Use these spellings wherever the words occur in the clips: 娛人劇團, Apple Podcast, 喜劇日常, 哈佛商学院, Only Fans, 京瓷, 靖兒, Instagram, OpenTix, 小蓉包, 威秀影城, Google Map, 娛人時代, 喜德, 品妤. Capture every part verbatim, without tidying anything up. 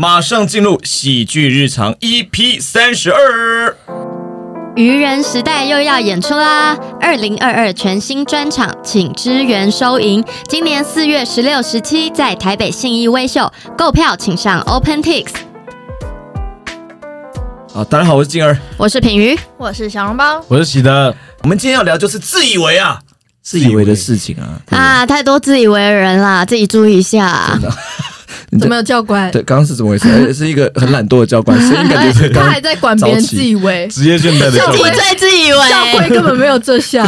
马上进入喜剧日常 E P 三十二，愚人时代又要演出啦！二零二二全新专场，请支援收银。今年四月十六、十七在台北信义威秀，购票请上 OpenTix。啊，大家好，我是静儿，我是品瑜，我是小笼包，我是喜德。我们今天要聊就是自以为啊。自以为的事情啊啊，太多自以为的人啦，自己注意一下、啊。怎么有教官？对，刚刚是怎么回事？是一个很懒惰的教官，声音感觉是刚刚他还在管别人自以为，职业倦怠的教官，自己最自以为，教官根本没有这项。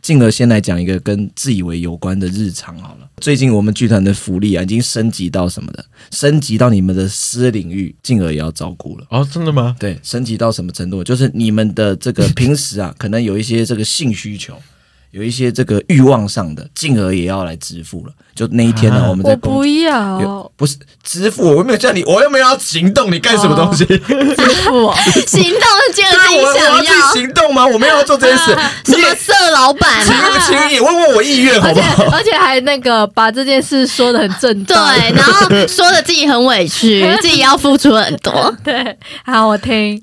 进而先来讲一个跟自以为有关的日常好了。最近我们剧团的福利啊，已经升级到什么的？升级到你们的私领域，进而也要照顾了。哦，真的吗？对，升级到什么程度？就是你们的这个平时啊，可能有一些这个性需求。有一些这个欲望上的，进而也要来支付了。就那一天呢、啊，我们在工作我不要，不是支付，我没有叫你，我又没有要行动，你干什么东西？哦、支付、哦，行动是进而自己想要。我要去行动吗？我没有要做这件事。啊、什么色老板、啊？行不行？也问问我意愿好不好？而且还那个把这件事说得很正当，对，然后说的自己很委屈，自己要付出很多。对，好，我听。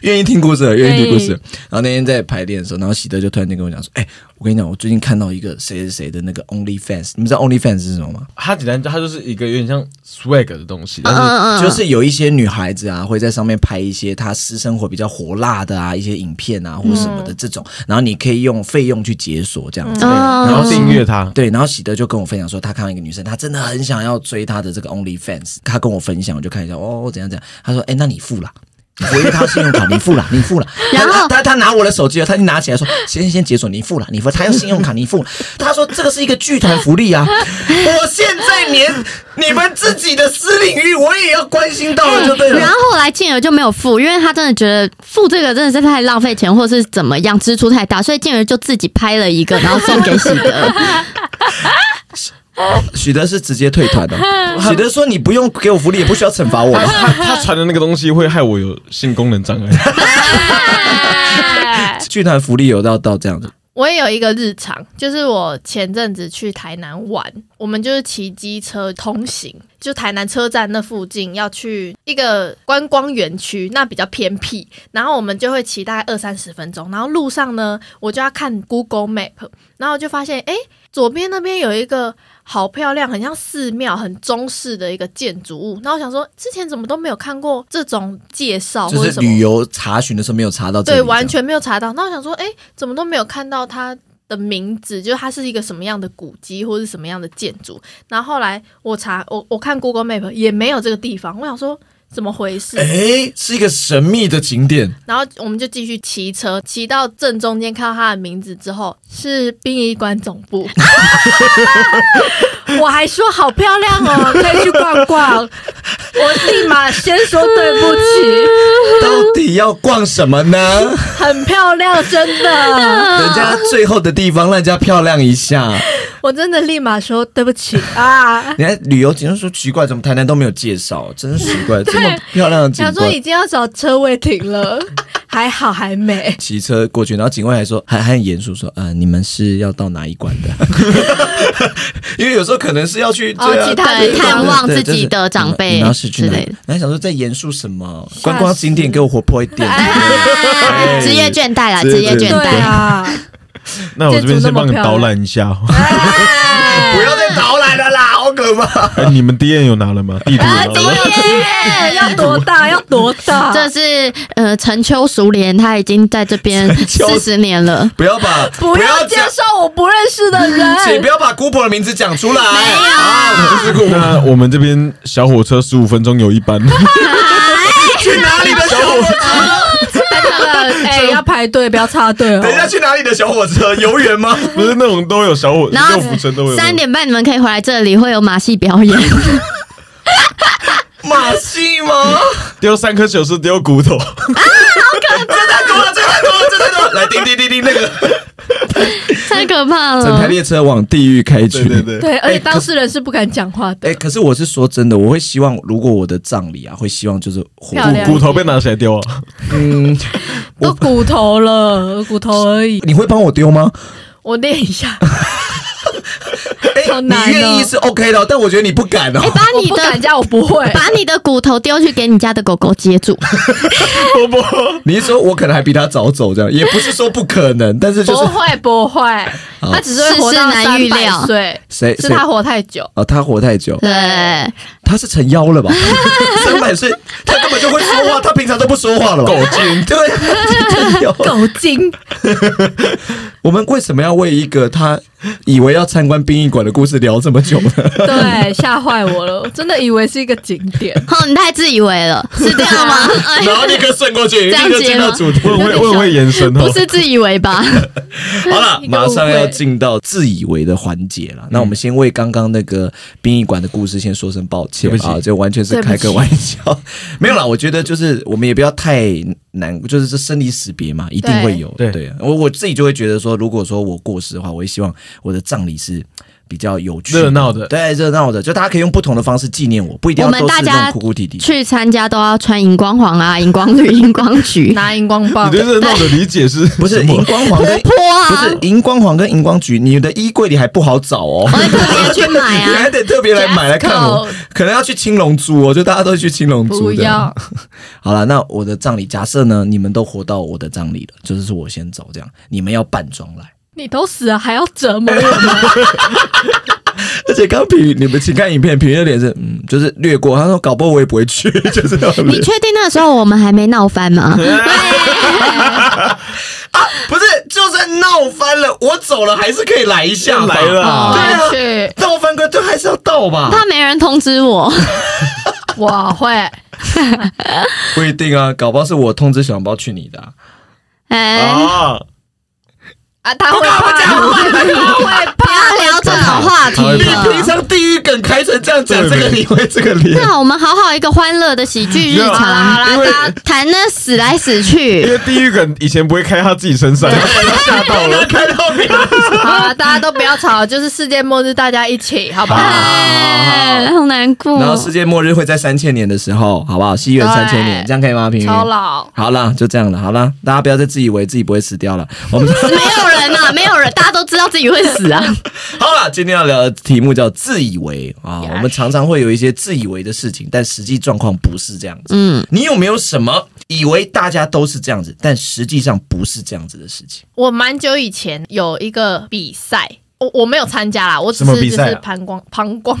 愿意听故事了，愿意听故事了。然后那天在排练的时候，然后喜德就突然间跟我讲说：“哎、欸。”我跟你讲，我最近看到一个谁谁谁的那个 Only Fans， 你们知道 Only Fans 是什么吗？它简单，它就是一个有点像 swag 的东西，但是就是有一些女孩子啊，会在上面拍一些她私生活比较火辣的啊，一些影片啊或什么的这种，嗯、然后你可以用费用去解锁这样子，嗯、然后订阅它。对，然后喜德就跟我分享说，他看到一个女生，她真的很想要追她的这个 Only Fans， 她跟我分享，我就看一下，哦，怎样怎样，她说，哎、欸，那你付啦。我用他信用卡，你付了，你付了。然后他 他, 他拿我的手机了，他就拿起来说：“先先解锁，你付了，你付了。”他用信用卡，你付了。他说：“这个是一个剧团福利啊！”我现在连你们自己的私领域，我也要关心到了，就对了。欸、然后后来进而就没有付，因为他真的觉得付这个真的是太浪费钱，或是怎么样，支出太大，所以进而就自己拍了一个，然后送给喜德。许德是直接退团的。许德说：“你不用给我福利，也不需要惩罚我。他”他传的那个东西会害我有性功能障碍。剧团福利有到到这样子。我也有一个日常，就是我前阵子去台南玩，我们就是骑机车通行，就台南车站那附近要去一个观光园区，那比较偏僻，然后我们就会骑大概二三十分钟，然后路上呢，我就要看 Google Map， 然后就发现，哎、欸，左边那边有一个好漂亮，很像寺庙，很中式的一个建筑物。然后我想说，之前怎么都没有看过这种介绍，就是旅游查询的时候没有查到这里，对，完全没有查到。那我想说，哎、欸，怎么都没有看到它的名字，就是它是一个什么样的古迹或是什么样的建筑。然后后来我查，我我看 Google Map 也没有这个地方。我想说，怎么回事？哎、欸，是一个神秘的景点。然后我们就继续骑车，骑到正中间，看到他的名字之后，是殡仪馆总部。我还说好漂亮哦，可以去逛逛。我立马先说对不起。到底要逛什么呢？很漂亮，真的。人家最后的地方，让人家漂亮一下。我真的立马说对不起啊！你看旅游景点说奇怪，怎么台南都没有介绍，真是奇怪。这么漂亮的景观，想说已经要找车位停了，还好还没。骑车过去，然后警卫还说，还还很严肃说，呃，你们是要到哪一关的？因为有时候可能是要去、啊、哦，其他人探望自己的长辈，然后是去哪里？然后想说在严肃什么？观光景点给我活泼一点，职业倦怠啦，职业倦怠啊。那我这边先帮你导览一下、哦，哎、不要再导览了啦，好可怕！哎、你们 D N 有拿了吗？地图要多大？要多大？这是呃陈秋熟莲，他已经在这边四十年了。不要把不要介绍我不认识的人，请不要把姑婆的名字讲出来。啊，我就是姑婆。那我们这边小火车十五分钟有一班，去哪里的小火车？哎、欸，要排队，不要插队哦。等一下去哪里的小火车？游园吗？不是那种都有小火车，六福村都有。三点半你们可以回来这里，会有马戏表演。马戏吗？丢三颗球是丢骨头。啊，好可怕！这太多了，这太多了，这太多了！来，叮叮叮叮，那个太可怕了。整台列车往地狱开去，对对对。对，而且当事人是不敢讲话的。哎、欸欸，可是我是说真的，我会希望，如果我的葬礼啊，会希望就是骨骨头被拿起来丢啊。嗯。都骨头了，骨头而已。你会帮我丢吗？我练一下。哎、欸，你愿意是 OK 的，但我觉得你不敢哦、喔欸。把你的我不敢加，我不会把你的骨头丢去给你家的狗狗接住。不不，你是说我可能还比他早走这样，也不是说不可能，但是就是不会不会，他只是会活到三百岁。谁？是他活太久哦，他活太久。对，他是成妖了吧？三百岁，他根本就会说话，他平常都不说话了吧。狗精，对，狗精。我们为什么要为一个他以为要参观殡仪馆的故事聊这么久呢？对，吓坏我了，我真的以为是一个景点。好，你太自以为了，是这样吗？然后立刻顺过去，立刻进到主题，会会会延伸，不是自以为吧？好了，马上要进到自以为的环节了。那我们先为刚刚那个殡仪馆的故事先说声抱歉啊，这完全是开个玩笑，没有啦。我觉得就是我们也不要太难，就是这生离死别嘛，一定会有。对，对我我自己就会觉得说，如果说我过世的话，我也希望我的葬礼是比较有趣热闹的，对，热闹的，就大家可以用不同的方式纪念我，不一定要都是那种哭哭啼啼。去参加都要穿荧光黄啊、荧光绿、荧光橘，拿荧光棒。你对热闹的理解是？不是荧光黄跟泼啊？不是荧光黄跟荧光橘，你的衣柜里还不好找哦。我还特别去买啊，你还得特别来买来看我，可能要去青龙珠哦，就大家都去青龙珠的。不要。好了，那我的葬礼假设呢，你们都活到我的葬礼了，就是说我先走这样，你们要扮装来。你都死了还要折磨我吗？而且刚评你们请看影片，评论脸是嗯，就是略过。他说搞不好我也不会去，就是这样。你确定那个时候我们还没闹翻吗？啊，不是，就算闹翻了，我走了还是可以来一下吧，来了、哦，对啊，闹翻哥就还是要到吧。怕没人通知我，我会不一定啊，搞不好是我通知小笼包去你的、啊，哎、欸。哦啊，他会怕，他会怕，聊这种话题。你平常地狱梗开成这样讲，这个你会这个脸。那我们好好一个欢乐的喜剧日常，好啦，大家谈那死来死去。因为地狱梗以前不会开他自己身上，吓到了，开到别人。好了，大家都不要吵，就是世界末日，大家一起，好不好？好难过。然后世界末日会在三千年的时候，好不好？西元三千年，这样可以吗？平云超老。好啦，就这样了，好啦，大家不要再自以为自己不会死掉了。我们没有。没有人啊，没有人，大家都知道自己会死啊。好了，今天要聊的题目叫自以为啊。我们常常会有一些自以为的事情，但实际状况不是这样子。嗯，你有没有什么以为大家都是这样子，但实际上不是这样子的事情？我蛮久以前有一个比赛，我我没有参加啦，我只是只是膀胱膀胱，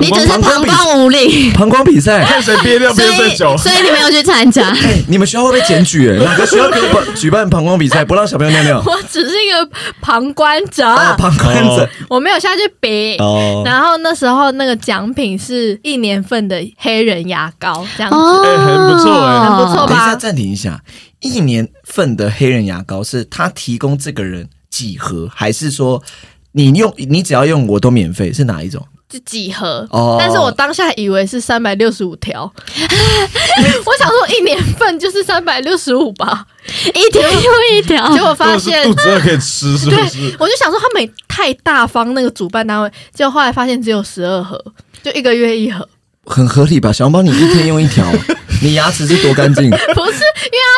你只是膀胱无力，膀胱比赛看谁憋尿憋最久，所以你没有去参加。欸、你们学校会被检举哎、欸，哪个学校可以举办膀胱比赛，不让小朋友尿尿？我只是一个旁观者，哦、旁观者，我没有下去比。哦、然后那时候那个奖品是一年份的黑人牙膏，这样子，哦欸、很不错哎、欸，很不错吧？等一下暂停一下，一年份的黑人牙膏是他提供这个人几盒，还是说？你用你只要用我都免费是哪一种？是几盒？哦，但是我当下以为是三百六十五条，我想说一年份就是三百六十五吧，一条又一条。结果发现肚子可以吃，是不是？对，我就想说他们太大方，那个主办单位，结果后来发现只有十二盒，就一个月一盒，很合理吧？小笼包，你一天用一条。你牙齿是多干净？不是，因为他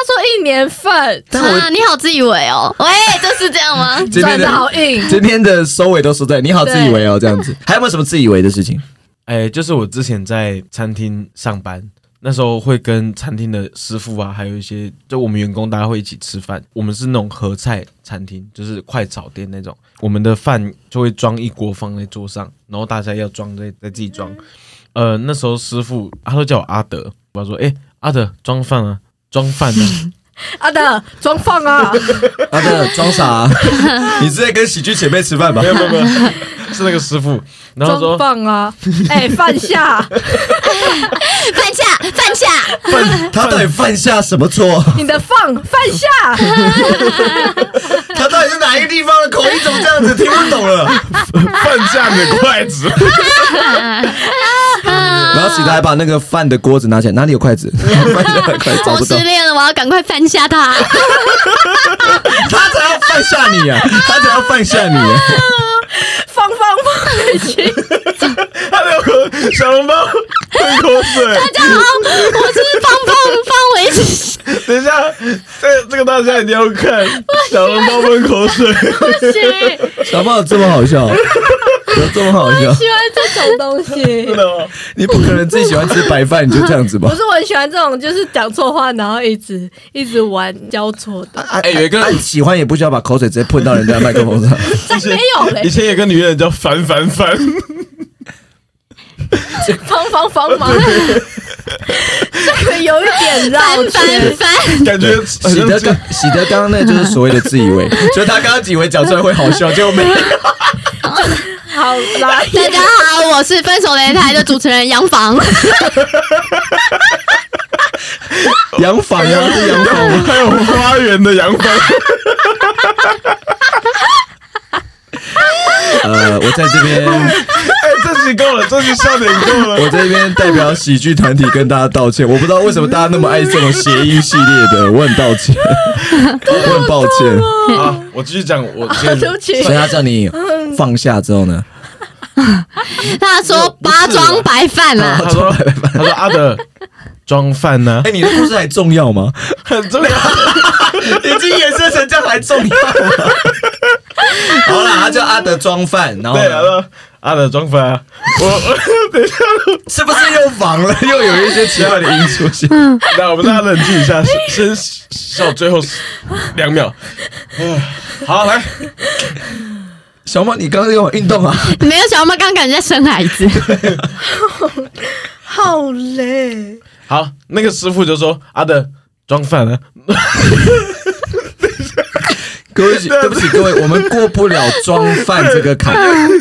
说一年份啊！你好自以为哦，喂，就是这样吗？转得好硬。今天的收尾都说对，你好自以为哦，这样子。还有没有什么自以为的事情？哎、欸，就是我之前在餐厅上班，那时候会跟餐厅的师傅啊，还有一些就我们员工，大家会一起吃饭。我们是那种合菜餐厅，就是快炒店那种。我们的饭就会装一锅放在桌上，然后大家要装在在自己装。呃，那时候师傅他都叫我阿德。我说：“哎、欸，阿德装饭啊，装饭啊，阿德装饭啊，阿德装啥、啊？你是在跟喜剧前辈吃饭吧？没有没有没有，是那个师傅。然后说饭啊，哎、欸，饭下，饭下，饭下，饭他到底犯下什么错？你的饭饭下，他到底是哪一个地方的口音？怎么这样子？听不懂了，饭下你的筷子。”然后起来把那个饭的锅子拿起来，哪里有筷子？我失恋了，我要赶快犯下他。他才要犯下你啊！他才要犯下你、啊。放放放，行。他没有喝小笼包，喷口水。大家好，我是放放放围棋。等一下，这这个大家一定要看小笼包喷口水。不行，小笼包这么好笑。这么好笑？我喜欢这种东西。真的吗？你不可能自己喜欢吃白饭你就这样子吧？不是，我很喜欢这种，就是讲错话，然后一直一直玩交错的。哎、啊啊欸，有一个、啊、喜欢也不需要把口水直接喷到人家麦克风上。没有嘞，以前有个女人叫凡凡凡。方方方方，这个有一点绕圈，感觉喜德刚喜德刚刚那就是所谓的自以为，就他刚刚以为讲出来会好笑，结果没有。好啦，大家好，我是分手擂台的主持人杨房。洋房啊，是洋房，还有花园的洋房。呃，我在这边，哎、欸，这集够了，这集笑点够了。我在这边代表喜剧团体跟大家道歉，我不知道为什么大家那么爱这种谐音系列的，我很道歉，我很抱歉。好、啊，我继续讲，我先、啊、对不起。所以他叫你放下之后呢？他说八装白饭啦、啊，他说他说阿德装饭呢？哎、欸，你的故事还重要吗？很重要，已经延伸成这样还重要吗？好啦，他叫阿德装饭，然后对，啊、阿德装饭、啊，我我等一下，是不是又仿了？又有一些奇怪的音出现。那我们大家冷静一下，先笑最后两秒。好，来，小猫，你刚刚有运动啊？没有，小猫刚刚感觉在生孩子，好累。好，那个师傅就说：“阿德装饭了。”各位，对不起，各位，我们过不了装饭这个坎，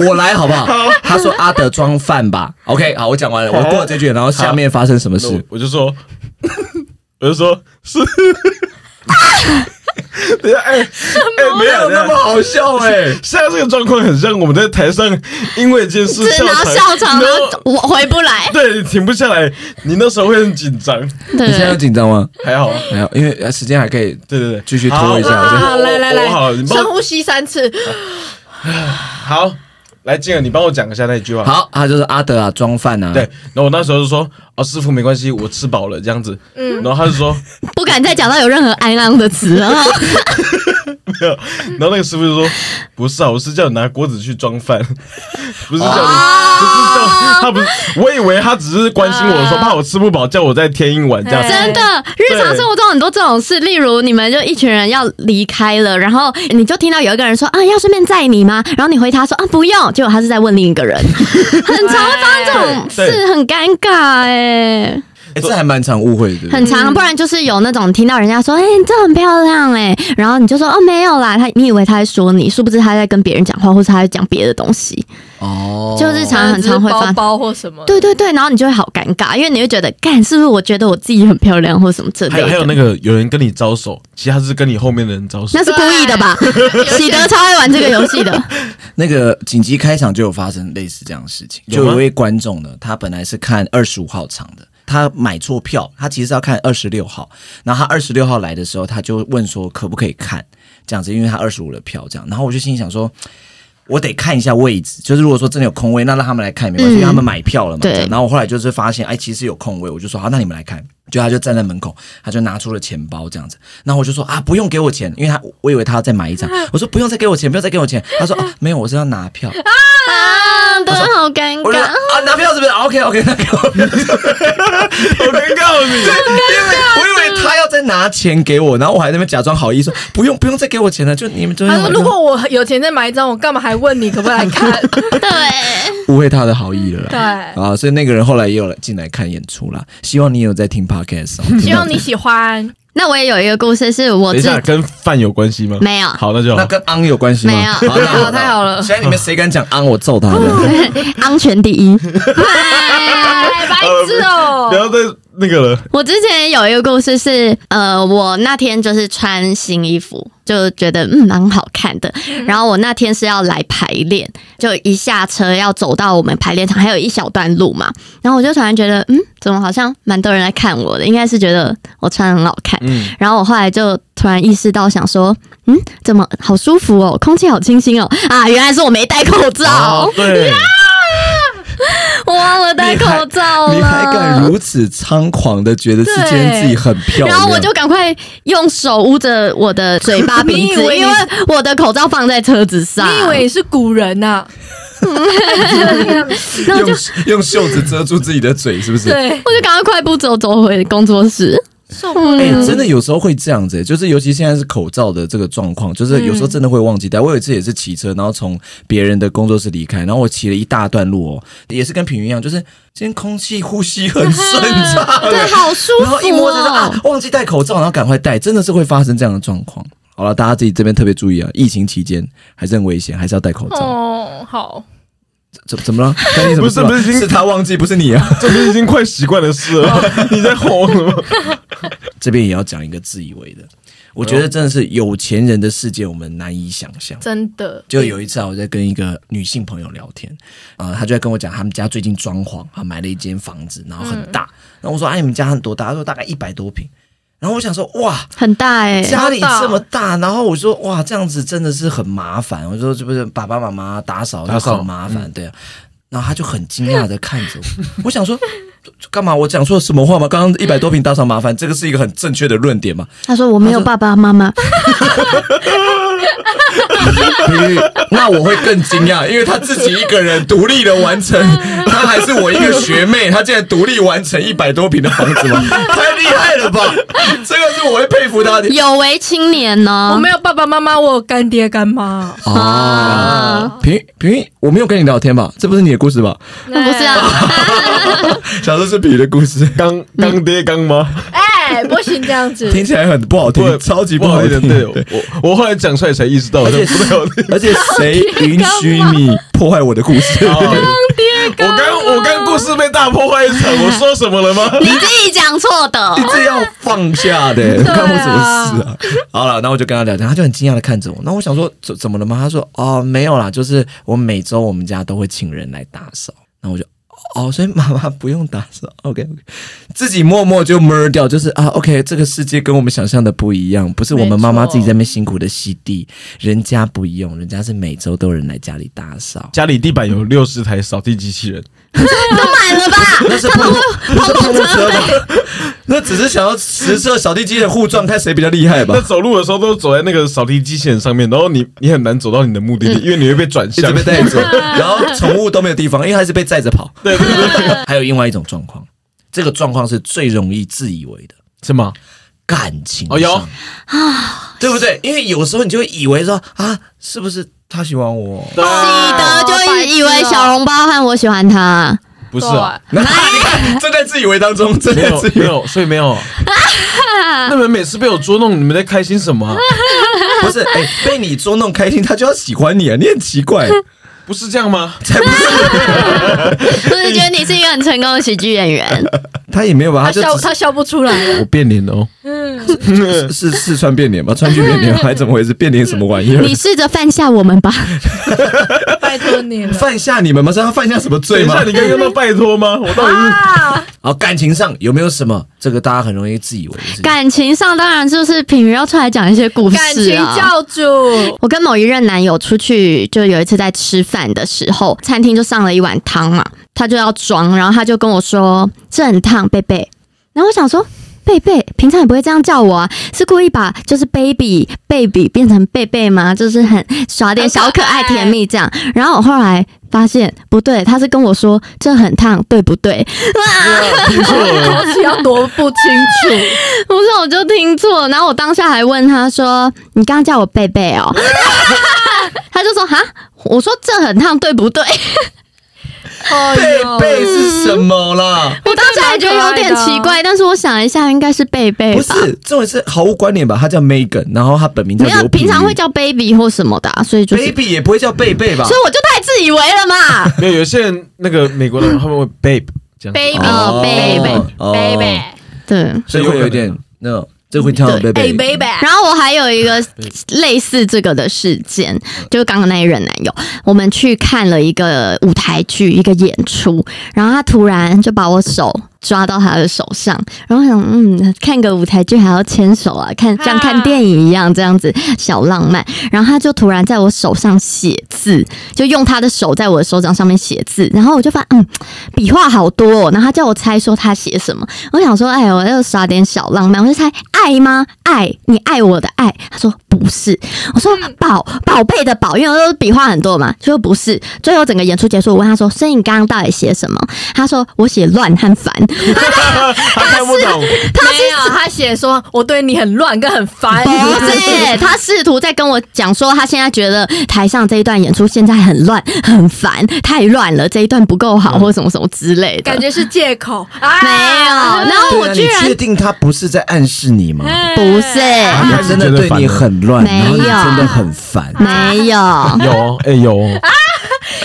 我来好不好？好，他说阿德装饭吧 ，OK， 好，我讲完了，我过了这句，然后下面发生什么事，我就说，我就说是，等一下，哎、欸，哎、欸，没有那么好笑哎、欸，现在这个状况很像我们在台上因为一件事笑场，然后笑场，然后我回不来，对，你停不下来，你那时候会很紧张，你现在有紧张吗？还好，还好，因为时间还可以，对对对，继续拖一下，好，好来来来，好，深呼吸三次，好，来静儿，你帮我讲一下那句话，好，他就是阿德啊，装饭啊，对，然后我那时候就说。哦、师傅没关系，我吃饱了这样子。嗯，然后他就说不敢再讲到有任何哀浪的词了。没有，然后那个师傅就说不是啊，我是叫你拿锅子去装饭，不是叫你，不是叫他不是，我以为他只是关心我说、啊、怕我吃不饱，叫我再添一碗这样。真的，日常生活中很多这种事，例如你们就一群人要离开了，然后你就听到有一个人说啊，要顺便载你吗？然后你回他说啊，不用，结果他是在问另一个人，很常发生这种事，很尴尬哎、欸。哎、欸，这还蛮常误会的，很常，不然就是有那种听到人家说，哎、欸，这很漂亮哎、欸，然后你就说哦没有啦，他你以为他在说你，殊不知他在跟别人讲话，或是他在讲别的东西，哦，就是常很常会发包包或什么，对对对，然后你就会好尴尬，因为你会觉得，干是不是我觉得我自己很漂亮或什么之类的，还有那个有人跟你招手，其实他是跟你后面的人招手，那是故意的吧？喜德超爱玩这个游戏的。那个紧急开场就有发生类似这样的事情，就有一位观众呢，他本来是看二十五号场的，他买错票，他其实是要看二十六号，然后他二十六号来的时候，他就问说可不可以看这样子，因为他二十五的票这样，然后我就心里想说，我得看一下位置，就是如果说真的有空位，那让他们来看也没关系，嗯、因为他们买票了嘛。对。然后我后来就是发现，哎，其实有空位，我就说好，那你们来看。就他就站在门口，他就拿出了钱包这样子，然后我就说啊，不用给我钱，因为他我以为他要再买一张，我说不用再给我钱，不要再给我钱。他说啊，没有，我是要拿票。啊都好尴尬啊！拿票是不是 ？OK OK， 那个好尴尬你，因为我以为他要再拿钱给我，然后我还在那边假装好意说不用不用再给我钱了，就你们就他说如果我有钱再买一张，我干嘛还问你可不可以来看？对，误会他的好意了啦。对啊，所以那个人后来也有进来看演出啦。希望你有在听 podcast， 希望你喜欢。那我也有一个故事，是我自己跟饭有关系吗？没有。好，那就好。那跟昂有关系吗？没有。好，好太好了。现在你们谁敢讲昂，我揍他的。昂全第一。哎，白痴哦！不要再那个了。我之前有一个故事是，呃，我那天就是穿新衣服，就觉得嗯蛮好看的。然后我那天是要来排练，就一下车要走到我们排练场，还有一小段路嘛。然后我就突然觉得，嗯，怎么好像蛮多人来看我的？应该是觉得我穿很好看。嗯、然后我后来就突然意识到，想说，嗯，怎么好舒服哦，空气好清新哦，啊，原来是我没戴口罩。哦、对，啊、我忘了戴口罩了。你还敢如此猖狂的觉得之前自己很漂亮？然后我就赶快用手捂着我的嘴巴鼻子，因为我的口罩放在车子上。你以为是古人啊？然后就 用, 用袖子遮住自己的嘴，是不是？对，我就赶快快步走走回工作室。哎、欸，真的有时候会这样子、欸，就是尤其现在是口罩的这个状况，就是有时候真的会忘记戴。我有一次也是骑车，然后从别人的工作室离开，然后我骑了一大段路哦，也是跟品云一样，就是今天空气呼吸很顺畅、欸，对，好舒服、哦。然后一摸就是啊，忘记戴口罩，然后赶快戴，真的是会发生这样的状况。好了，大家自己这边特别注意啊，疫情期间还是很危险，还是要戴口罩。哦，好。怎怎么了？关你什么事？不是不是，是他忘记，不是你啊！这不是已经快习惯的事了？你在吼什么？这边也要讲一个自以为的，我觉得真的是有钱人的世界，我们难以想象。真的，就有一次啊，我在跟一个女性朋友聊天，呃，她就在跟我讲，他们家最近装潢，她买了一间房子，然后很大。嗯、然后我说：“哎、啊，你们家很多大？”她说：“大概一百多平。”然后我想说，哇，很大哎、欸，家里这么大，然后我说，哇，这样子真的是很麻烦。我说，这不是爸爸妈妈打扫就很麻烦，对啊。然后他就很惊讶的看着我，我想说，干嘛？我讲错什么话吗？刚刚一百多平打扫麻烦，这个是一个很正确的论点嘛？他说我没有爸爸妈妈。那我会更惊讶，因为他自己一个人独立的完成，他还是我一个学妹，他竟然独立完成一百多平的房子吗？太厉害了吧！这个是我会佩服他的。有为青年呢？我没有爸爸妈妈，我有干爹干妈。啊，平平，我没有跟你聊天吧？这不是你的故事吧？不是啊，小时候是比的故事，干干爹干妈。哎，不行，这样子听起来很不好听，超级不好听。对，我我后来讲出来才意识到。而且谁允许你破坏我的故事？我刚我刚故事被大破坏一场，我说什么了吗？你自己讲错的，你自己要放下的、欸，关我什么事啊？好了，那我就跟他聊天，他就很惊讶的看着我。那我想说怎怎么了吗？他说哦没有啦，就是我每周我们家都会请人来打扫。那我就哦，所以妈妈不用打扫 ，OK OK， 自己默默就 murder 掉，就是啊 ，OK， 这个世界跟我们想象的不一样，不是我们妈妈自己在那边辛苦的吸地，人家不用，人家是每周都有人来家里打扫，家里地板有六十台扫地机器人，都满了吧？那是碰碰车吧？那只是想要实测扫地机器人互撞，看谁比较厉害吧？那走路的时候都走在那个扫地机器人上面，然后你你很难走到你的目的地，嗯、因为你会被转向，一直被带走，然后宠物都没有地方，因为它是被载着跑。对。还有另外一种状况，这个状况是最容易自以为的，是吗？感情上、哦、有啊，对不对？因为有时候你就会以为说啊，是不是他喜欢我？喜德就以为小笼包和我喜欢他，不是啊？那你看，正在自以为当中，正在自以为，没有，所以没有。那你们每次被我捉弄，你们在开心什么、啊？不是，哎、欸，被你捉弄开心，他就要喜欢你啊！你很奇怪。不是这样吗？才不是！我是觉得你是一个很成功的喜剧演员。他也没有吧？他笑，他笑不出来了。我变脸哦，是是四川变脸吗？川剧变脸还怎么回事？变脸什么玩意儿？你试着犯下我们吧，拜托你了。犯下你们吗？是他犯下什么罪吗？等一下你刚刚到拜托吗？我到底是……好，感情上有没有什么这个大家很容易自以为的事情？感情上当然就是品妤要出来讲一些故事啊。感情教主，我跟某一任男友出去，就有一次在吃饭。的时候，餐厅就上了一碗汤嘛，他就要装，然后他就跟我说：“这很烫，贝贝。”然后我想说：“贝贝，平常也不会这样叫我啊，是故意把就是 baby baby 变成贝贝吗？就是很耍点小可爱、甜蜜这样。”然后我后来发现不对，他是跟我说：“这很烫，对不对？”哇，听错了，口齿要多不清楚。不是，我就听错，然后我当下还问他说：“你刚刚叫我贝贝哦？”他就说：“哈。”我说这很烫，对不对？贝贝是什么啦？我当时还觉得有点奇怪，但是我想一下，应该是贝贝吧。不是，这种是毫无关联吧？他叫 Megan， 然后他本名叫刘品妤。没有，平常会叫 Baby 或什么的、啊，所以就是 Baby 也不会叫贝贝吧？所以我就太自以为了嘛。没有，有些人那个美国人他们会 Babe 这样 ，Baby， Baby， Baby， 对，所以会有点那种。这会跳贝贝，然后我还有一个类似这个的事件，就是刚刚那一任男友，我们去看了一个舞台剧，一个演出，然后他突然就把我手抓到他的手上，然后想嗯，看个舞台剧还要牵手啊，看像看电影一样这样子小浪漫。然后他就突然在我手上写字，就用他的手在我的手掌上面写字，然后我就发现嗯，笔画好多哦。然后他叫我猜说他写什么，我想说哎，我要耍点小浪漫，我就猜爱吗？爱，你爱我的爱。他说不是，我说宝宝贝的宝，因为我笔画很多嘛，就不是。最后整个演出结束，我问他说：“所以你刚刚到底写什么？”他说：“我写乱和烦。”他看不懂，他没有，他写说我对你很乱跟很烦。对，他试图在跟我讲说，他现在觉得台上这一段演出现在很乱很烦，太乱了，这一段不够好，或什么什么之类的。感觉是借口，啊、没有。然后我居然，你确定他不是在暗示你吗？不是，他真的对你很乱，然后你真的很烦，没有，有，哎、欸、有。啊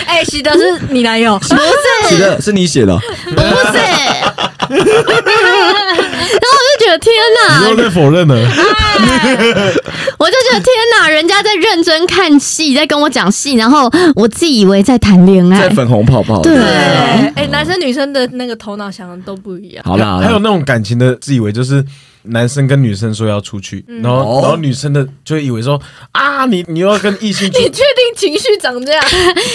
哎、欸，喜德是你男友？不是，喜德是你写的、哦，不是。然后我就觉得天哪，你又在否认了。我就觉得天哪，人家在认真看戏，在跟我讲戏，然后我自己以为在谈恋爱，在粉红泡泡。对，哎、欸，男生女生的那个头脑想的都不一样。好啦，还有那种感情的自以为就是。男生跟女生说要出去，然后、嗯、然后女生的就以为说啊，你你又要跟异性，你确定情绪长这样？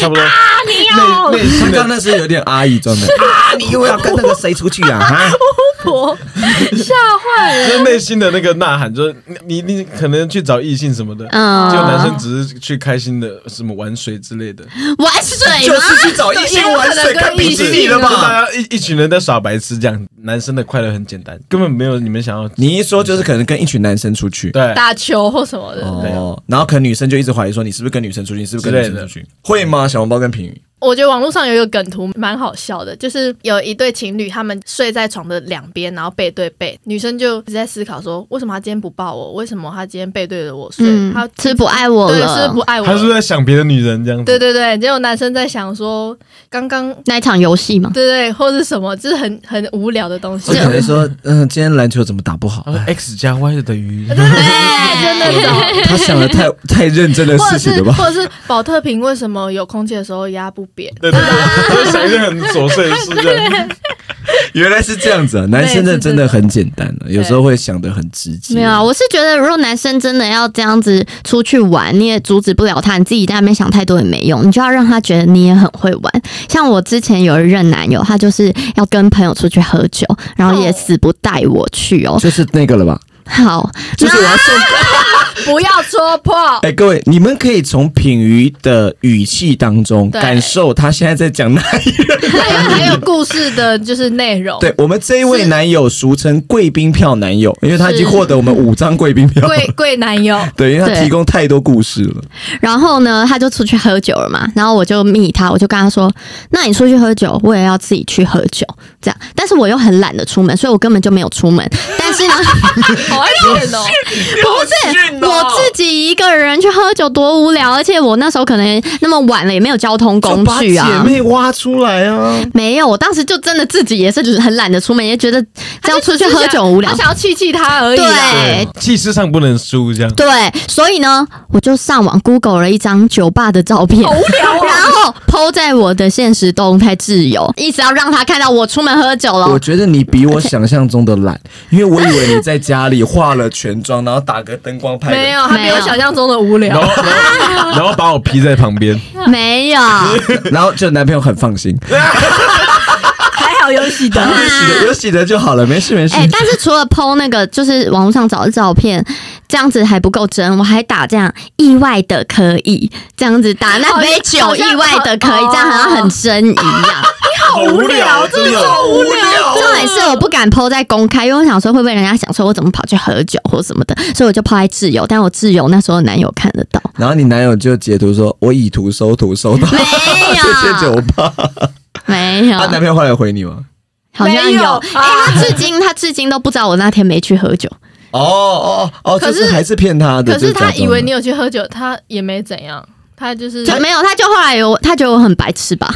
差不多啊，你要那那刚刚那是有点阿姨状态啊，你又要跟那个谁出去啊？啊，巫婆吓坏了，就内心的那个呐喊，就是你你可能去找异性什么的，嗯，就男生只是去开心的什么玩水之类的，玩水吗？就是去找异性玩水，看比基尼了吧？大家一一群人在耍白痴，这样男生的快乐很简单，根本没有你们想要。你一说就是可能跟一群男生出去，对，打球或什么的，哦，然后可能女生就一直怀疑说你是不是跟女生出去，你是不是跟女生出去？会吗？小笼包跟平宇。我觉得网络上有一个梗图蛮好笑的，就是有一对情侣，他们睡在床的两边，然后背对背，女生就一直在思考说，为什么他今天不抱我？为什么他今天背对着我睡？嗯、他是不爱我了？对，是不爱我了？他是不是在想别的女人这样子？对对对，结果男生在想说，刚刚那一场游戏嘛，对对，或是什么，就是很很无聊的东西。我可能说，嗯，今天篮球怎么打不好？他说 X 加 Y 等于，对，真的，他想的太太认真的事情了吧？或者是保特瓶为什么有空气的时候压不？对对对，想一些很琐碎的事情。原来是这样子啊，男生的真的很简单了、啊，有时候会想得很直接。没有啊，我是觉得如果男生真的要这样子出去玩，你也阻止不了他，你自己在那边想太多也没用，你就要让他觉得你也很会玩。像我之前有一任男友，他就是要跟朋友出去喝酒，然后也死不带我去哦，就是那个了吧。好，就是我要说，不要戳破。哎、欸，各位，你们可以从品瑜的语气当中感受他现在在讲哪一个，还有还有故事的，就是内容。对，我们这一位男友俗称贵宾票男友，因为他已经获得我们五张贵宾票。贵贵男友，对，因为他提供太多故事了。然后呢，他就出去喝酒了嘛，然后我就密他，我就跟他说：“那你出去喝酒，我也要自己去喝酒。”这样，但是我又很懒得出门，所以我根本就没有出门。但是呢。好炫哦！不是我自己一个人去喝酒多无聊，而且我那时候可能那么晚了也没有交通工具啊。把姐妹挖出来啊！没有，我当时就真的自己也是很懒得出门，也觉得这样出去喝酒无聊，他想要气气他而已。对，气势上不能输，这样。对，所以呢，我就上网 Google 了一张酒吧的照片，好无聊啊！然后 po 在我的限时动态自由，意思要让他看到我出门喝酒了。我觉得你比我想象中的懒，因为我以为你在家里。化了全妆，然后打个灯光拍。没有，他比我想象中的无聊。然后，然后，然后把我劈在旁边。没有。然后就男朋友很放心。还好有喜德，有喜德，有喜德就好了，没事没事。哎、欸，但是除了 P O 那个，就是网络上找的照片。这样子还不够真，我还打这样意外的可以，这样子打那杯酒意外的可以，这样好像很真一样。你好无聊，真的好无聊。重点是我不敢 po 在公开，因为我想说会不会人家想说我怎么跑去喝酒或什么的，所以我就 po 在自由，但我自由那时候男友看得到。然后你男友就截图说：“我以图搜图，搜到这些酒吧。”没有。他、啊、男朋友后来回你吗？好像有。哎、啊欸，他至今他至今都不知道我那天没去喝酒。哦哦哦！可是还是骗他的，可是他以为你有去喝酒，他也没怎样，他就是没有，他就后来有，他觉得我很白痴吧，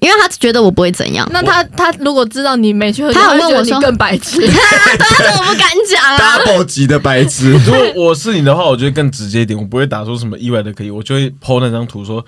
因为他觉得我不会怎样。那他他如果知道你没去喝酒，他会觉得你更白痴。对啊，我不敢讲啊 ，double 级的白痴。如果我是你的话，我觉得更直接一点，我不会打出什么意外的可以，我就会 po 那张图说。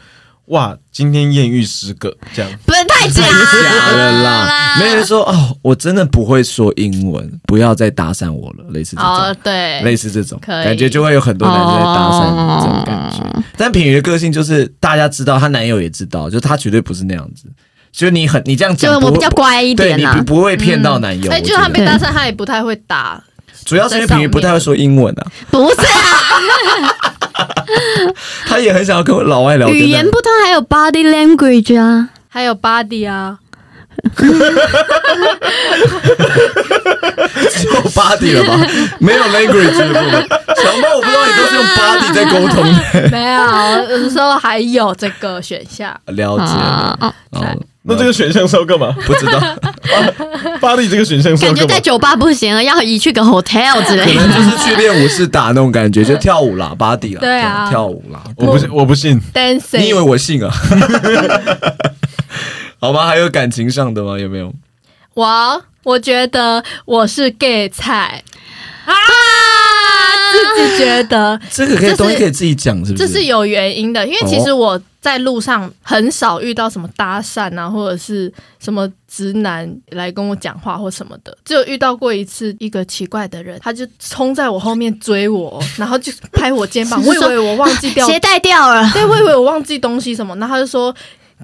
哇，今天艳遇十个这样，不是太假了啦！没人说哦，我真的不会说英文，不要再搭讪我了，类似这种，哦、对，类似这种感觉就会有很多男生在搭讪、哦、这种感觉。但品妤的个性就是大家知道，她男友也知道，就她绝对不是那样子。就你很你这样讲，就是我比较乖一点啦，对，你不会骗到男友。哎、嗯，就他被搭讪，他也不太会打。主要是因为品妤不太会说英文啊，不是啊。他也很想要跟老外聊天，语言不通，还有 body language 啊，还有 body 啊，只有 body 了吧？没有 language 是不是？小猫，我不知道你都是用 body 在沟通的，没有，有时候还有这个选项，了解了。那这个选项是要干嘛？不知道。巴黎这个选项是要干嘛？感觉在酒吧不行了，要移去个 hotel 之类的。可能就是去练舞室打那种感觉，就跳舞啦，巴黎啦，对啊，跳舞啦。我不，我不信。Dancing。你以为我信啊？好吧，还有感情上的吗？有没有？我我觉得我是 gay 菜啊。自己觉得这个可以东西可以自己讲，是不是？这是有原因的，因为其实我在路上很少遇到什么搭讪啊，或者是什么直男来跟我讲话或什么的，只有遇到过一次一个奇怪的人，他就冲在我后面追我，然后就拍我肩膀，我以为我忘记掉鞋带掉了，对，我以为我忘记东西什么，然后他就说。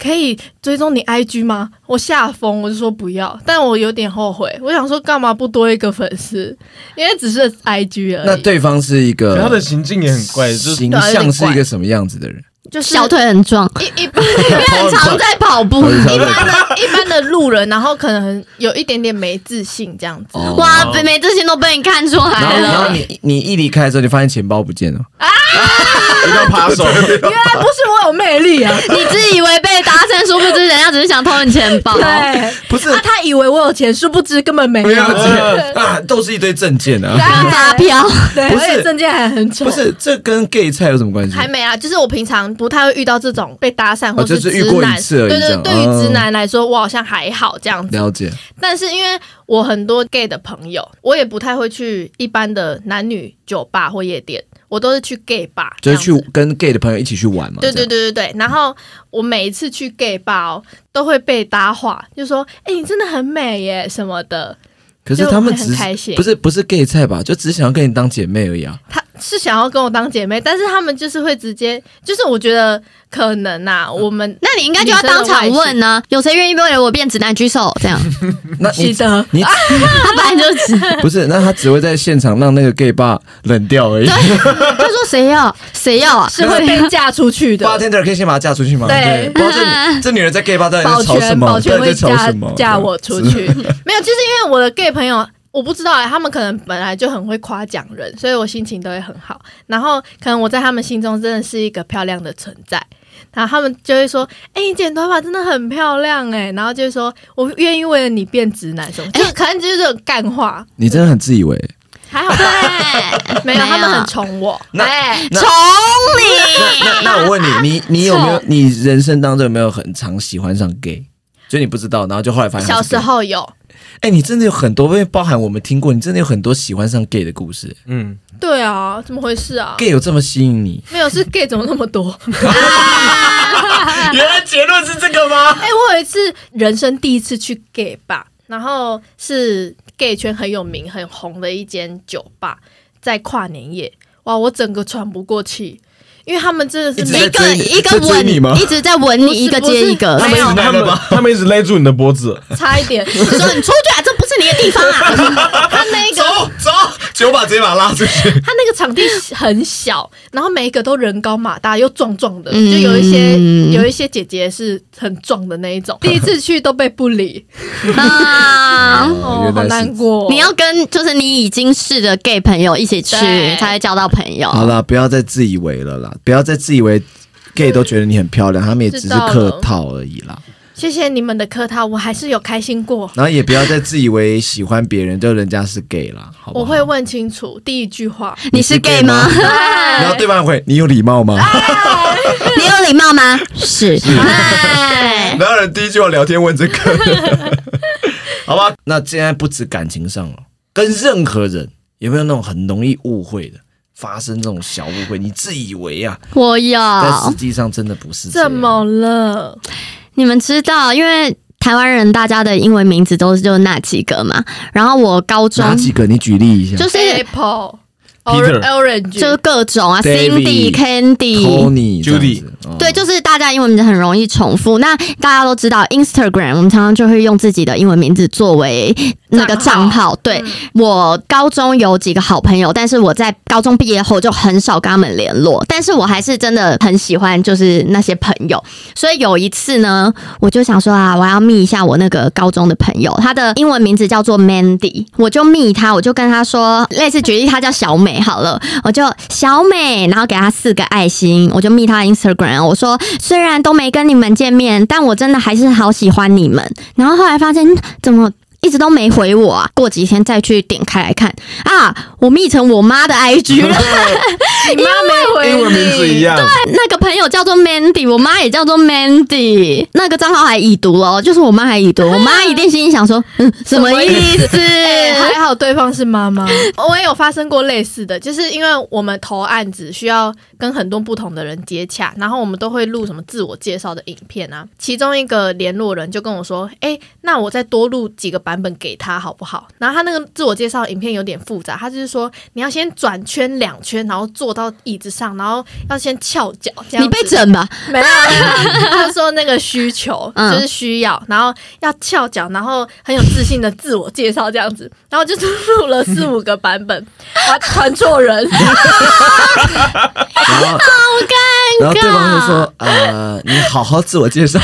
可以追踪你 I G 吗？我吓疯，我就说不要，但我有点后悔，我想说干嘛不多一个粉丝，因为只是 I G 而已。那对方是一个，他的行径也很怪，就是形象是一个什么样子的人？就是小腿很壮，一一般很常在跑步，一般的一般的路人，然后可能有一点点没自信这样子。哦、哇，没自信都被你看出来了。然后，然后你你一离开的时候，你发现钱包不见了。啊！一定要扒手，原来不是我有魅力啊！你自以为被搭讪，殊不知人家只是想偷你钱包。对，不是、啊、他以为我有钱，殊不知根本没有钱、呃、啊，都是一堆证件啊，发票，对，而且证件还很丑。不是，这跟 gay 菜有什么关系？还没啊，就是我平常不太会遇到这种被搭讪或是直男，啊就是、遇过一次而已，对对，对于直男来说，我好像还好这样子。了解。但是因为我很多 gay 的朋友，我也不太会去一般的男女酒吧或夜店。我都是去 gay bar， 就是去跟 gay 的朋友一起去玩嘛。对对对对对。然后我每一次去 gay bar、哦、都会被搭话，就说：“哎、欸，你真的很美耶，什么的。”可是他们只是不是不是 gay 菜吧？就只想要跟你当姐妹而已啊。他是想要跟我当姐妹，但是他们就是会直接，就是我觉得可能呐、啊，我们、嗯、那你应该就要当场问呢、啊，有谁愿意为了我变直男举手？这样，那你你、啊、他本来就是不是？那他只会在现场让那个 gay 爸冷掉而已。他说谁要谁要啊？是会被嫁出去的。bartender 可以先把他嫁出去吗？对，不知道这这女人在 gay 爸到底在吵什么？保全会嫁嫁我出去？没有，就是因为我的 gay。朋友，我不知道、欸、他们可能本来就很会夸奖人，所以我心情都会很好。然后可能我在他们心中真的是一个漂亮的存在，然后他们就会说：“哎、欸，你剪头发真的很漂亮哎、欸。”然后就会说：“我愿意为了你变直男什么。”就可能就是这种干话。你真的很自以为、欸。还好对，没有，他们很宠我，哎，宠你。那那我问你，你你有没有你人生当中有没有很常喜欢上 gay？ 就你不知道，然后就后来发现小时候有。哎、欸，你真的有很多，因为包含我们听过，你真的有很多喜欢上 gay 的故事。嗯，对啊，怎么回事啊 ？gay 有这么吸引你？没有，是 gay 怎么那么多？啊、原来结论是这个吗？哎、欸，我有一次人生第一次去 gay 吧，然后是 gay 圈很有名、很红的一间酒吧，在跨年夜，哇，我整个喘不过气。因为他们真的是一个一个吻，一直在吻你，一个接一个。他们一直他们他们一直勒住你的脖子，差一点。你说你出去啊，这不是你的地方啊！他那个走走，酒吧直接把他拉出去。他那个场地很小，然后每一个都人高马大又壮壮的，就有一些、嗯、有一些姐姐是很壮的那一种。第一次去都被不理，啊，哦、好难过。你要跟就是你已经是的 gay 朋友一起去，才会交到朋友。好啦，不要再自以为了啦。不要再自以为 gay 都觉得你很漂亮，他们也只是客套而已啦。谢谢你们的客套，我还是有开心过。然后也不要再自以为喜欢别人，就人家是 gay 啦，好不好？我会问清楚第一句话，你是 gay 吗？然后对方会，你有礼貌吗？你有礼貌吗？是。哪有人第一句话聊天问这个？好吧，那现在不止感情上了，跟任何人有没有那种很容易误会的？发生这种小误会，你自以为啊，我有，但实际上真的不是这样。怎么了？你们知道，因为台湾人大家的英文名字都是就那几个嘛。然后我高中哪几个？你举例一下。就是 Apple。Peter, Orange 就是各种啊 David, Cindy Candy Tony Judy、哦、对，就是大家英文名字很容易重复。那大家都知道 Instagram 我们常常就会用自己的英文名字作为那个账号。对、嗯、我高中有几个好朋友，但是我在高中毕业后就很少跟他们联络，但是我还是真的很喜欢就是那些朋友。所以有一次呢，我就想说啊，我要密一下我那个高中的朋友，他的英文名字叫做 Mandy， 我就密他，我就跟他说类似举例他叫小美好了，我就小美，然后给他四个爱心，我就密他 Instagram， 我说虽然都没跟你们见面，但我真的还是好喜欢你们。然后后来发现怎么一直都没回我啊，过几天再去点开来看啊，我密成我妈的 I G 了，你妈没回你，英文名字一样。对，那个朋友叫做 Mandy， 我妈也叫做 Mandy， 那个账号还已读了，就是我妈还已读，我妈一定心里想说，嗯，什么意思？欸、还好对方是妈妈。我也有发生过类似的，就是因为我们投案子需要跟很多不同的人接洽，然后我们都会录什么自我介绍的影片啊，其中一个联络人就跟我说，哎、欸，那我再多录几个版。版本给他好不好？然后他那个自我介绍影片有点复杂，他就是说你要先转圈两圈，然后坐到椅子上，然后要先翘脚。你被整吧？没有，他说那个需求就是需要，然后要翘脚，然后很有自信的自我介绍这样子，然后就是录了四五个版本，然后传错人，好尴尬。然后对方就说：“呃，你好好自我介绍，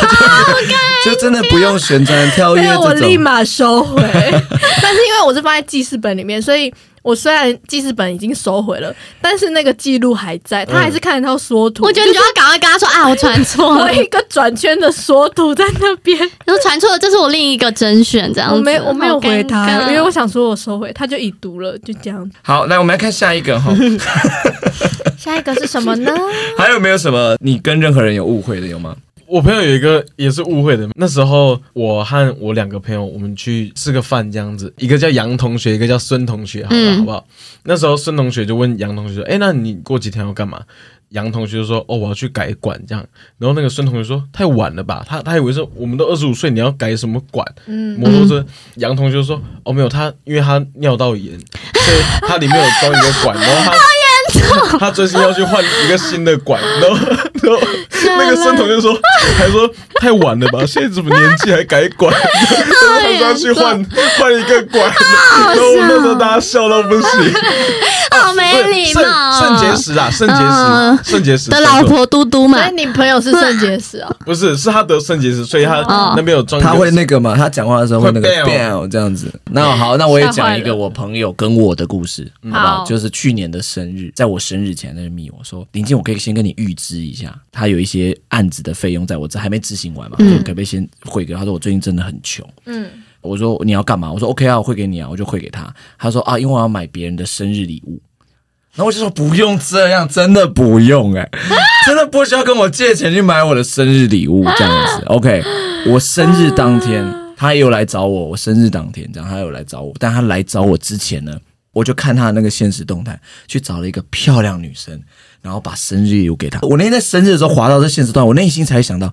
就真的不用旋转跳跃这种。”我立马收。但是因为我是放在记事本里面，所以我虽然记事本已经收回了，但是那个记录还在，他还是看得到缩图、嗯、我觉得你就要赶快跟他说啊，我传错了，我一个转圈的缩图在那边，然后传错了，这是我另一个甄选这样子。我 没, 我没有回他，因为我想说我收回他就已读了，就这样。好，来我们来看下一个哈。下一个是什么呢？还有没有什么你跟任何人有误会的？有吗？我朋友有一个也是误会的，那时候我和我两个朋友我们去吃个饭这样子，一个叫杨同学，一个叫孙同学，好吧，好不好？那时候孙同学就问杨同学说：“哎、欸，那你过几天要干嘛？”杨同学就说：“哦，我要去改管这样。”然后那个孙同学说：“太晚了吧？”他他以为说我们都二十五岁，你要改什么管？嗯，摩托车。杨同学说：“哦，没有，他因为他尿道炎，所以他里面有装一个管，然后他。”他最近要去换一个新的管，然后，然后那个孙同学说，还说太晚了吧，现在怎么年纪还改管？他说要去换换一个管，然后我那时候大家笑到不行，好没礼貌、哦。肾结石啊，肾结石，肾结石的老婆嘟嘟嘛，所以你朋友是肾结石啊？不是，是他得肾结石，所以他那边有装。他会那个嘛？他讲话的时候会那个 bell 这样子。那好，那我也讲一个我朋友跟我的故事，好不好？就是去年的生日。在我生日前，他就密我说：“林静，我可以先跟你预支一下，他有一些案子的费用在我这还没执行完嘛，嗯、可不可以先汇给他？”他说：“我最近真的很穷。”嗯，我说：“你要干嘛？”我说 ：“OK 啊，我汇给你啊。”我就汇给他。他说：“啊，因为我要买别人的生日礼物。”然后我就说：“不用这样，真的不用哎、欸，真的不需要跟我借钱去买我的生日礼物这样子。”OK， 我生日当天他也有来找我，我生日当天这样他有来找我，但他来找我之前呢。我就看他的那个限时动态，去找了一个漂亮女生，然后把生日礼物给她。我那天在生日的时候滑到这限时动态，我内心才想到，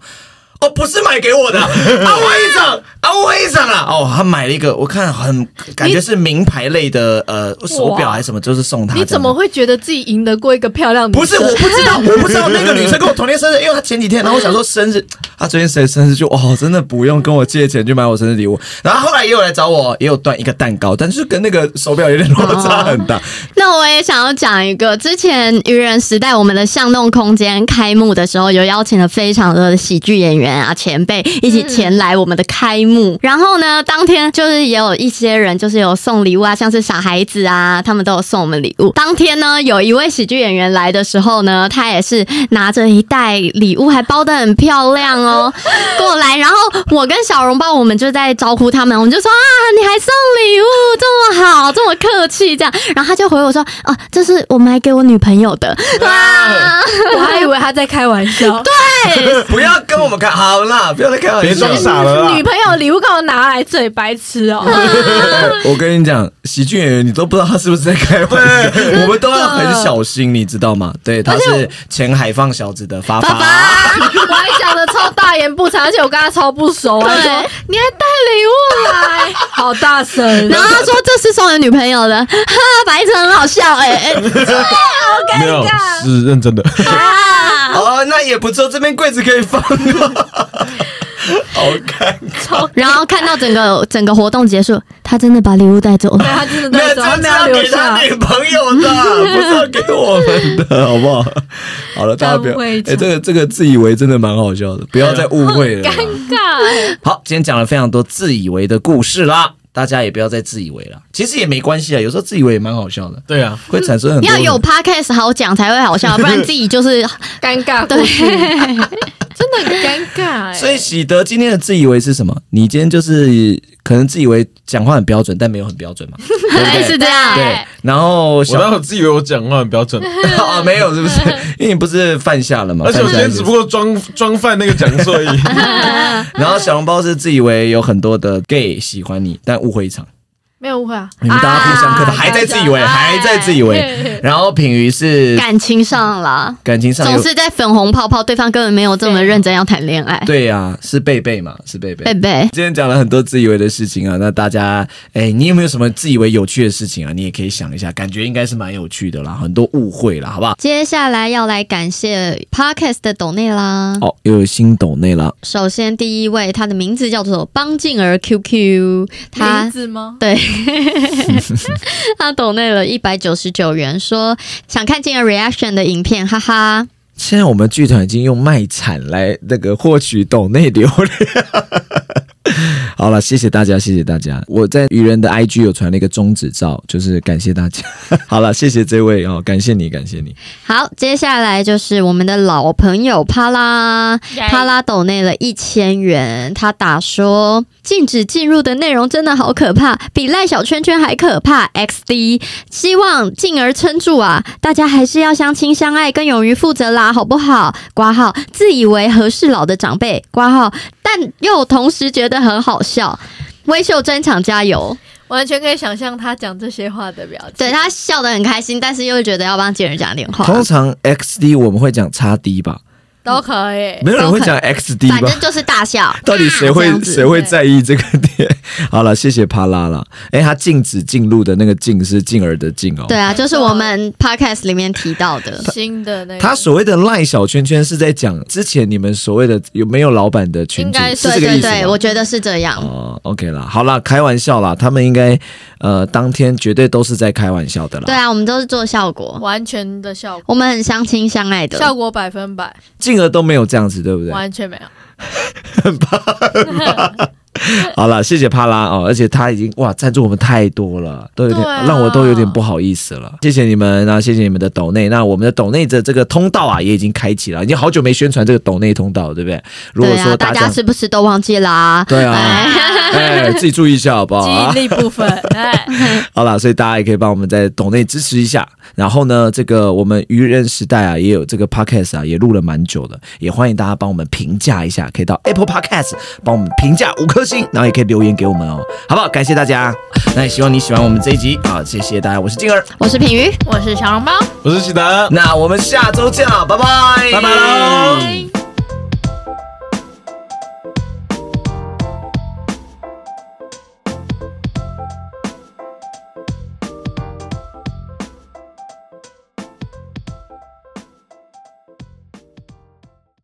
哦，不是买给我的，啊我一张，啊我一张啦，哦，他买了一个，我看很感觉是名牌类的呃手表还是什么，就是送他。你怎么会觉得自己赢得过一个漂亮女生？不是，我不知道，我不知道那个女生跟我同天生日，因为她前几天，然后我想说生日，她昨天谁生日就哦，真的不用跟我借钱去买我生日礼物。然后后来也有来找我，也有端一个蛋糕，但是跟那个手表有点落差很大。哦、那我也想要讲一个，之前愚人时代我们的巷弄空间开幕的时候，有邀请了非常多的喜剧演员。啊，前辈一起前来我们的开幕、嗯，然后呢，当天就是也有一些人就是有送礼物啊，像是傻孩子啊，他们都有送我们礼物。当天呢，有一位喜剧演员来的时候呢，他也是拿着一袋礼物，还包得很漂亮哦，过来。然后我跟小笼包我们就在招呼他们，我们就说啊，你还送礼物，这么好，这么客气这样。然后他就回我说，啊，这是我买给我女朋友的。哇，我还以为他在开玩笑。对，不要跟我们开。好啦，不要再开玩笑，别装傻了啦。女朋友礼物给我拿来，这也白痴哦、喔。我跟你讲，喜剧演员你都不知道他是不是在开玩笑，我们都要很小心，你知道吗？对，他是前海放小子的发发，我还想着超大言不惭，而且我跟他超不熟，我还说你还带礼物来，好大声。然后他说这是送给女朋友的，哈，白痴很好笑哎、欸，哎、欸，好尴尬，是认真的。啊、哦，那也不错，这边柜子可以放。好尴尬，然后看到整个整个活动结束，他真的把礼物带走了，对，他真的带走，他真的要给他女朋友的，不是要给我们的，好不好？好了，大家不要，哎、欸，这个这个自以为真的蛮好笑的，不要再误会了，尴尬。好，今天讲了非常多自以为的故事啦。大家也不要再自以为了，其实也没关系啊，有时候自以为也蛮好笑的。对啊，会产生很多要有 podcast 好讲才会好笑，不然自己就是尴尬。对，真的很尴尬、欸。所以喜德今天的自以为是什么？你今天就是可能自以为讲话很标准，但没有很标准嘛？对不对？是这样。对。然后小我当时自以为我讲话很标准啊，没有是不是？因为你不是犯下了嘛？而且我今天只不过装装犯那个讲座而已。然后小笼包是自以为有很多的 gay 喜欢你，但误会一场，没有误会啊！你们大家互相磕头，还在自以为，还在自以为。然后品瑜是感情上了，感情上总是在粉红泡泡，对方根本没有这么认真要谈恋爱。对呀、啊，是贝贝嘛，是贝贝。贝贝今天讲了很多自以为的事情啊，那大家，哎、欸，你有没有什么自以为有趣的事情啊？你也可以想一下，感觉应该是蛮有趣的啦，很多误会啦，好不好？接下来要来感谢 Podcast 的抖内啦，哦，又有新抖内啦。首先第一位，他的名字叫做邦静儿 Q Q， 他名字吗？对。他抖内了一百九十九元，说想看进了 reaction 的影片，哈哈。现在我们剧团已经用卖惨来那个获取抖内流量。好了，谢谢大家，谢谢大家。我在愚人的 I G 有传了一个中指照，就是感谢大家。好了，谢谢这位哦，感谢你，感谢你。好，接下来就是我们的老朋友帕拉，帕拉抖内了一千元，他打说禁止进入的内容真的好可怕，比赖小圈圈还可怕 X D， 希望进而撑住啊！大家还是要相亲相爱，更勇于负责啦，好不好？括号自以为和事佬的长辈，括号但又同时觉得很好笑，微秀专场加油！完全可以想象他讲这些话的表情，对，他笑得很开心，但是又觉得要帮别人讲点话。通常 X D 我们会讲 X D 吧，都可以，没有人会讲 X D 吧，反正就是大笑。到底谁会谁会在意这个点？好了，谢谢帕拉啦。哎、欸，他禁止进入的那个禁是进而的禁哦。对啊，就是我们 podcast 里面提到的新的那个。他所谓的赖小圈圈是在讲之前你们所谓的有没有老板的群组，是这个意思吗？对对对，我觉得是这样。哦 ，OK 啦，好啦，开玩笑啦，他们应该呃当天绝对都是在开玩笑的啦。对啊，我们都是做效果，完全的效果，我们很相亲相爱的效果百分百。进而都没有这样子，对不对？完全没有。很怕，很怕。好了，谢谢帕拉哦，而且他已经哇赞助我们太多了，都有点、啊、让我都有点不好意思了。谢谢你们啊，谢谢你们的抖内。那我们的抖内的这个通道啊，也已经开启了，已经好久没宣传这个抖内通道了，对不对？如果说大 家,、啊、大家是不是都忘记啦、啊？对啊，哎哎，自己注意一下好不好、啊？记忆力部分。哎、好了，所以大家也可以帮我们在抖内支持一下。然后呢，这个我们愚人时代啊，也有这个 podcast 啊，也录了蛮久的，也欢迎大家帮我们评价一下，可以到 Apple Podcast 帮我们评价五颗。然后也可以留言给我们哦，好不好？感谢大家，那也希望你喜欢我们这一集啊！谢谢大家，我是静儿，我是品瑜，我是小笼包，我是喜德，那我们下周见了，拜拜，拜拜喽。